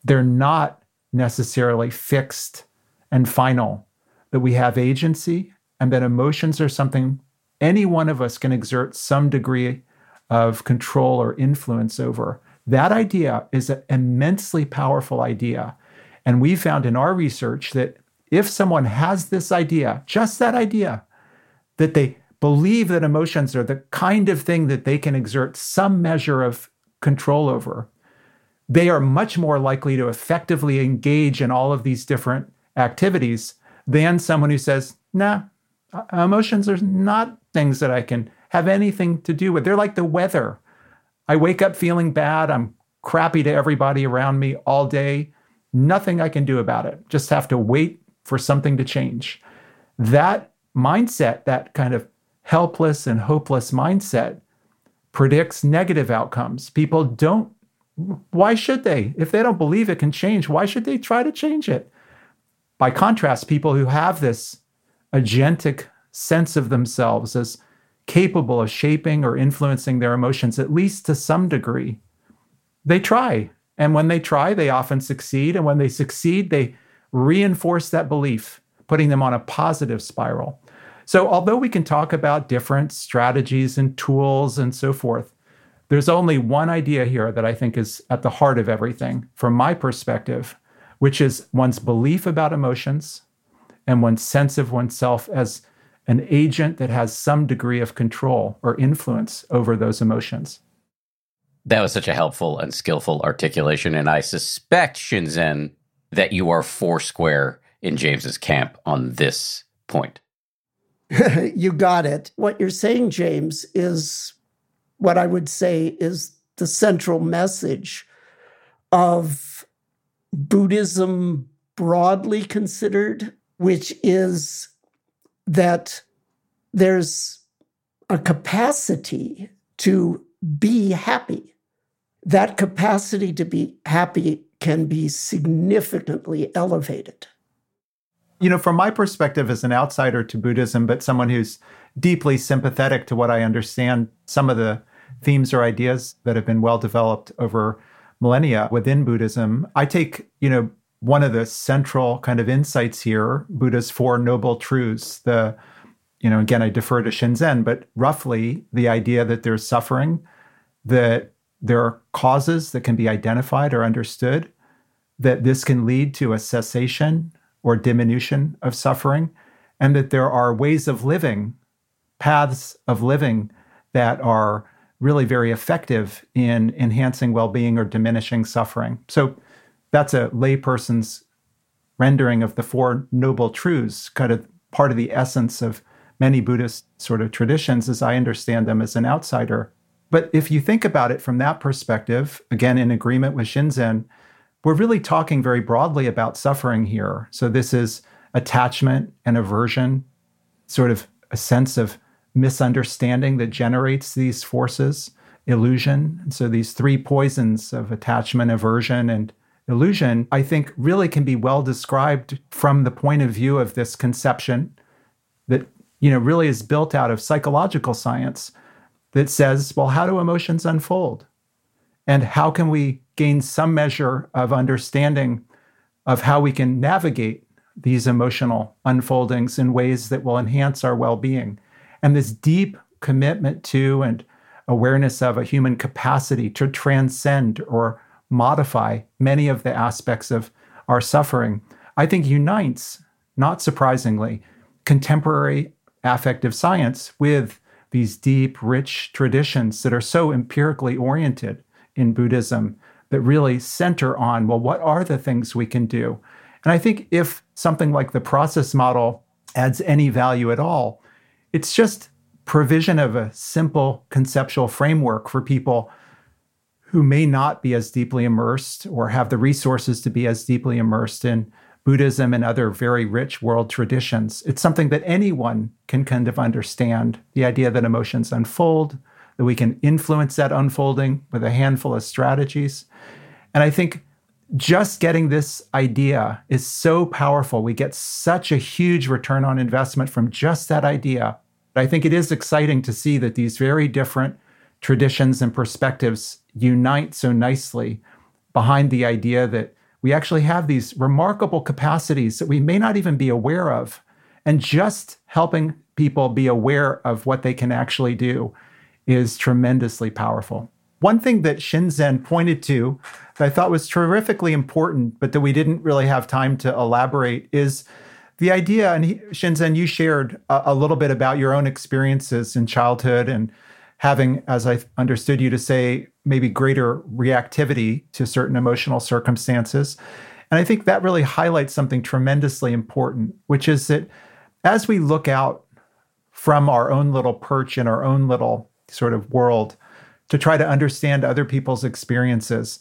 They're not necessarily fixed and final, that we have agency and that emotions are something any one of us can exert some degree of control or influence over. That idea is an immensely powerful idea. And we found in our research that if someone has this idea, just that idea, that they believe that emotions are the kind of thing that they can exert some measure of control over, they are much more likely to effectively engage in all of these different activities than someone who says, nah, emotions are not things that I can have anything to do with. They're like the weather. I wake up feeling bad. I'm crappy to everybody around me all day. Nothing I can do about it. Just have to wait for something to change. That mindset, that kind of helpless and hopeless mindset, predicts negative outcomes. People don't, why should they? If they don't believe it can change, why should they try to change it? By contrast, people who have this agentic sense of themselves as capable of shaping or influencing their emotions, at least to some degree, they try. And when they try, they often succeed. And when they succeed, they reinforce that belief, putting them on a positive spiral. So although we can talk about different strategies and tools and so forth, there's only one idea here that I think is at the heart of everything, from my perspective, which is one's belief about emotions and one's sense of oneself as an agent that has some degree of control or influence over those emotions. That was such a helpful and skillful articulation. And I suspect, Shinzen, that you are foursquare in James's camp on this point. You got it. What you're saying, James, is what I would say is the central message of Buddhism broadly considered, which is that there's a capacity to be happy. That capacity to be happy can be significantly elevated. You know, from my perspective as an outsider to Buddhism, but someone who's deeply sympathetic to what I understand, some of the themes or ideas that have been well developed over millennia within Buddhism, I take, one of the central kind of insights here, Buddha's Four Noble Truths, again, I defer to Shinzen, but roughly the idea that there's suffering, that there are causes that can be identified or understood, that this can lead to a cessation or diminution of suffering, and that there are ways of living, paths of living that are really very effective in enhancing well-being or diminishing suffering. So that's a layperson's rendering of the Four Noble Truths, kind of part of the essence of many Buddhist sort of traditions as I understand them as an outsider. But if you think about it from that perspective, again, in agreement with Shinzen, we're really talking very broadly about suffering here. So this is attachment and aversion, sort of a sense of misunderstanding that generates these forces, illusion. And so these three poisons of attachment, aversion, and illusion, I think really can be well described from the point of view of this conception that really is built out of psychological science that says, well, how do emotions unfold? And how can we gain some measure of understanding of how we can navigate these emotional unfoldings in ways that will enhance our well-being? And this deep commitment to and awareness of a human capacity to transcend or modify many of the aspects of our suffering, I think unites, not surprisingly, contemporary affective science with these deep, rich traditions that are so empirically oriented in Buddhism that really center on, well, what are the things we can do? And I think if something like the process model adds any value at all, it's just provision of a simple conceptual framework for people who may not be as deeply immersed or have the resources to be as deeply immersed in Buddhism and other very rich world traditions. It's something that anyone can kind of understand, the idea that emotions unfold, that we can influence that unfolding with a handful of strategies. And I think just getting this idea is so powerful. We get such a huge return on investment from just that idea. I think it is exciting to see that these very different traditions and perspectives unite so nicely behind the idea that we actually have these remarkable capacities that we may not even be aware of. And just helping people be aware of what they can actually do is tremendously powerful. One thing that Shinzen pointed to that I thought was terrifically important, but that we didn't really have time to elaborate, is the idea, and Shinzen, you shared a little bit about your own experiences in childhood and having, as I understood you to say, maybe greater reactivity to certain emotional circumstances. And I think that really highlights something tremendously important, which is that as we look out from our own little perch in our own little sort of world to try to understand other people's experiences,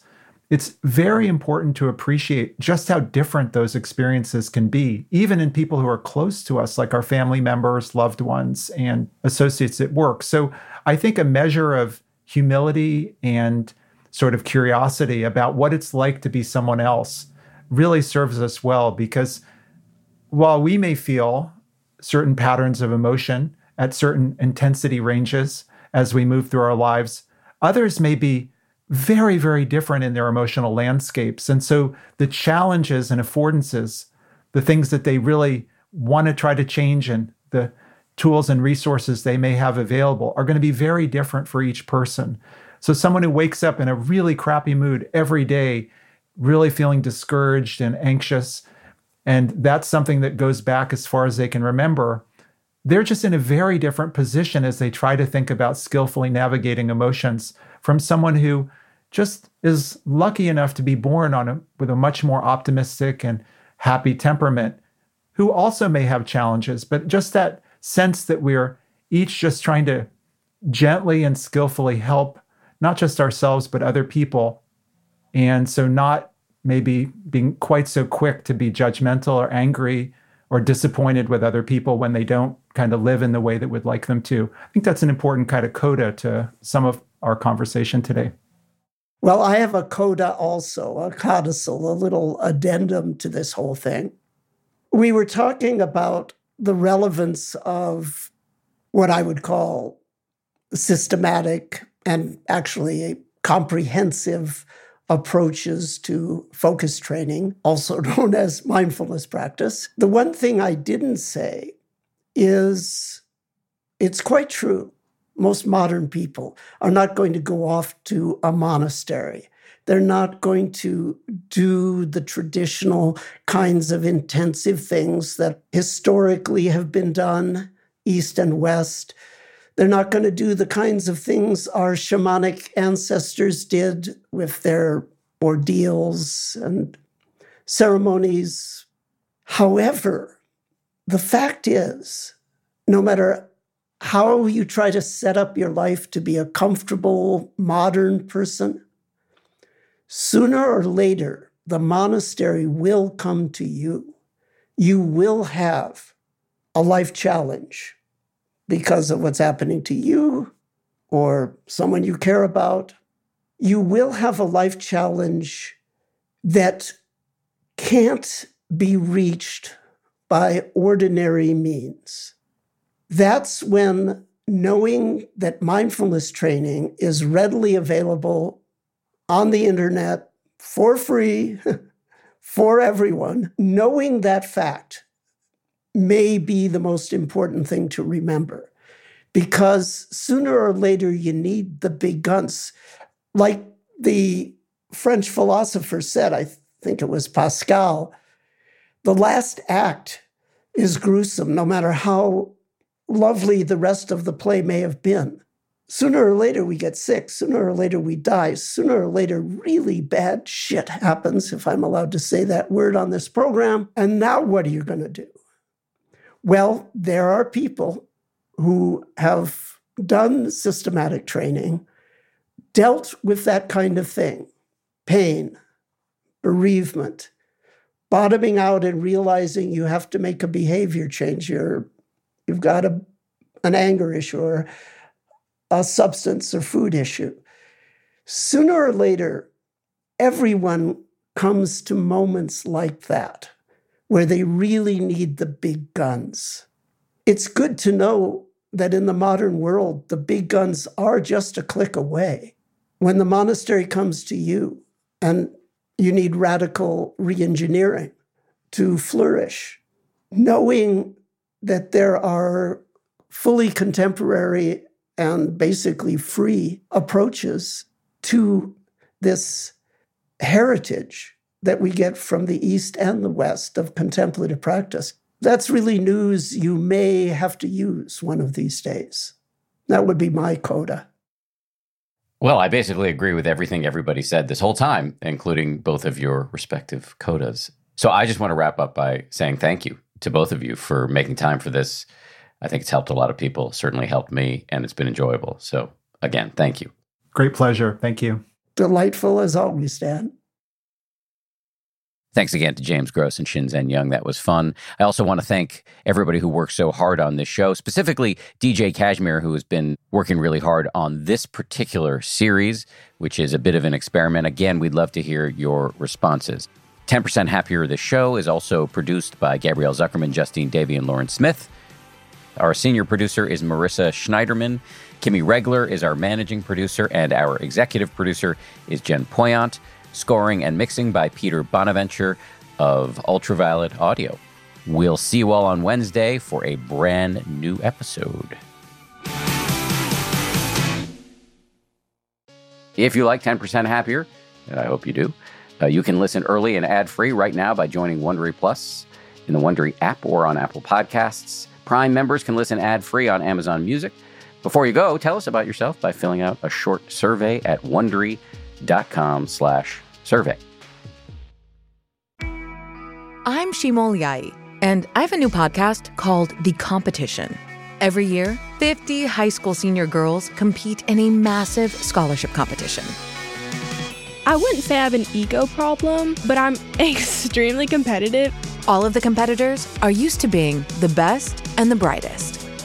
it's very important to appreciate just how different those experiences can be, even in people who are close to us, like our family members, loved ones, and associates at work. So I think a measure of humility and sort of curiosity about what it's like to be someone else really serves us well, because while we may feel certain patterns of emotion at certain intensity ranges as we move through our lives, others may be very, very different in their emotional landscapes. And so the challenges and affordances, the things that they really want to try to change and the tools and resources they may have available are going to be very different for each person. So someone who wakes up in a really crappy mood every day, really feeling discouraged and anxious, and that's something that goes back as far as they can remember, they're just in a very different position as they try to think about skillfully navigating emotions from someone who just is lucky enough to be born with a much more optimistic and happy temperament, who also may have challenges, but just that sense that we're each just trying to gently and skillfully help not just ourselves, but other people. And so not maybe being quite so quick to be judgmental or angry or disappointed with other people when they don't kind of live in the way that we'd like them to. I think that's an important kind of coda to some of our conversation today. Well, I have a coda also, a codicil, a little addendum to this whole thing. We were talking about the relevance of what I would call systematic and actually comprehensive approaches to focus training, also known as mindfulness practice. The one thing I didn't say is it's quite true. Most modern people are not going to go off to a monastery. They're not going to do the traditional kinds of intensive things that historically have been done, East and West. They're not going to do the kinds of things our shamanic ancestors did with their ordeals and ceremonies. However, the fact is, no matter how you try to set up your life to be a comfortable, modern person, sooner or later, the monastery will come to you. You will have a life challenge because of what's happening to you or someone you care about. You will have a life challenge that can't be reached by ordinary means. That's when knowing that mindfulness training is readily available on the internet, for free, for everyone, knowing that fact may be the most important thing to remember, because sooner or later you need the big guns. Like the French philosopher said, I think it was Pascal, the last act is gruesome, no matter how lovely the rest of the play may have been. Sooner or later we get sick, sooner or later we die, sooner or later really bad shit happens, if I'm allowed to say that word on this program. And now what are you going to do? Well, there are people who have done systematic training, dealt with that kind of thing, pain, bereavement, bottoming out and realizing you have to make a behavior change. You've got an anger issue or a substance or food issue. Sooner or later, everyone comes to moments like that, where they really need the big guns. It's good to know that in the modern world, the big guns are just a click away. When the monastery comes to you and you need radical reengineering to flourish, knowing that there are fully contemporary and basically free approaches to this heritage that we get from the East and the West of contemplative practice. That's really news you may have to use one of these days. That would be my coda. Well, I basically agree with everything everybody said this whole time, including both of your respective codas. So I just want to wrap up by saying thank you to both of you for making time for this. I think it's helped a lot of people, certainly helped me, and it's been enjoyable. So again, thank you. Great pleasure. Thank you. Delightful as always, Dan. Thanks again to James Gross and Shinzen Young. That was fun. I also want to thank everybody who worked so hard on this show, specifically DJ Kashmir, who has been working really hard on this particular series, which is a bit of an experiment. Again, we'd love to hear your responses. 10% Happier, the show, is also produced by Gabrielle Zuckerman, Justine Davey, and Lauren Smith. Our senior producer is Marissa Schneiderman. Kimmy Regler is our managing producer, and our executive producer is Jen Poyant. Scoring and mixing by Peter Bonaventure of Ultraviolet Audio. We'll see you all on Wednesday for a brand new episode. If you like 10% Happier, and I hope you do, you can listen early and ad-free right now by joining Wondery Plus in the Wondery app or on Apple Podcasts. Prime members can listen ad-free on Amazon Music. Before you go, tell us about yourself by filling out a short survey at Wondery.com/survey. I'm Shimol Yai, and I have a new podcast called The Competition. Every year, 50 high school senior girls compete in a massive scholarship competition. I wouldn't say I have an ego problem, but I'm extremely competitive. All of the competitors are used to being the best and the brightest,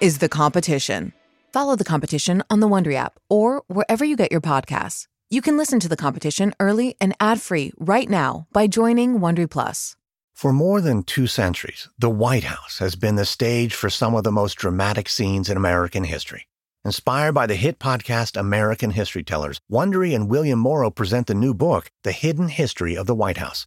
is The Competition. Follow The Competition on the Wondery app or wherever you get your podcasts. You can listen to The Competition early and ad-free right now by joining Wondery Plus. For more than 2 centuries, the White House has been the stage for some of the most dramatic scenes in American history. Inspired by the hit podcast American History Tellers, Wondery and William Morrow present the new book, The Hidden History of the White House.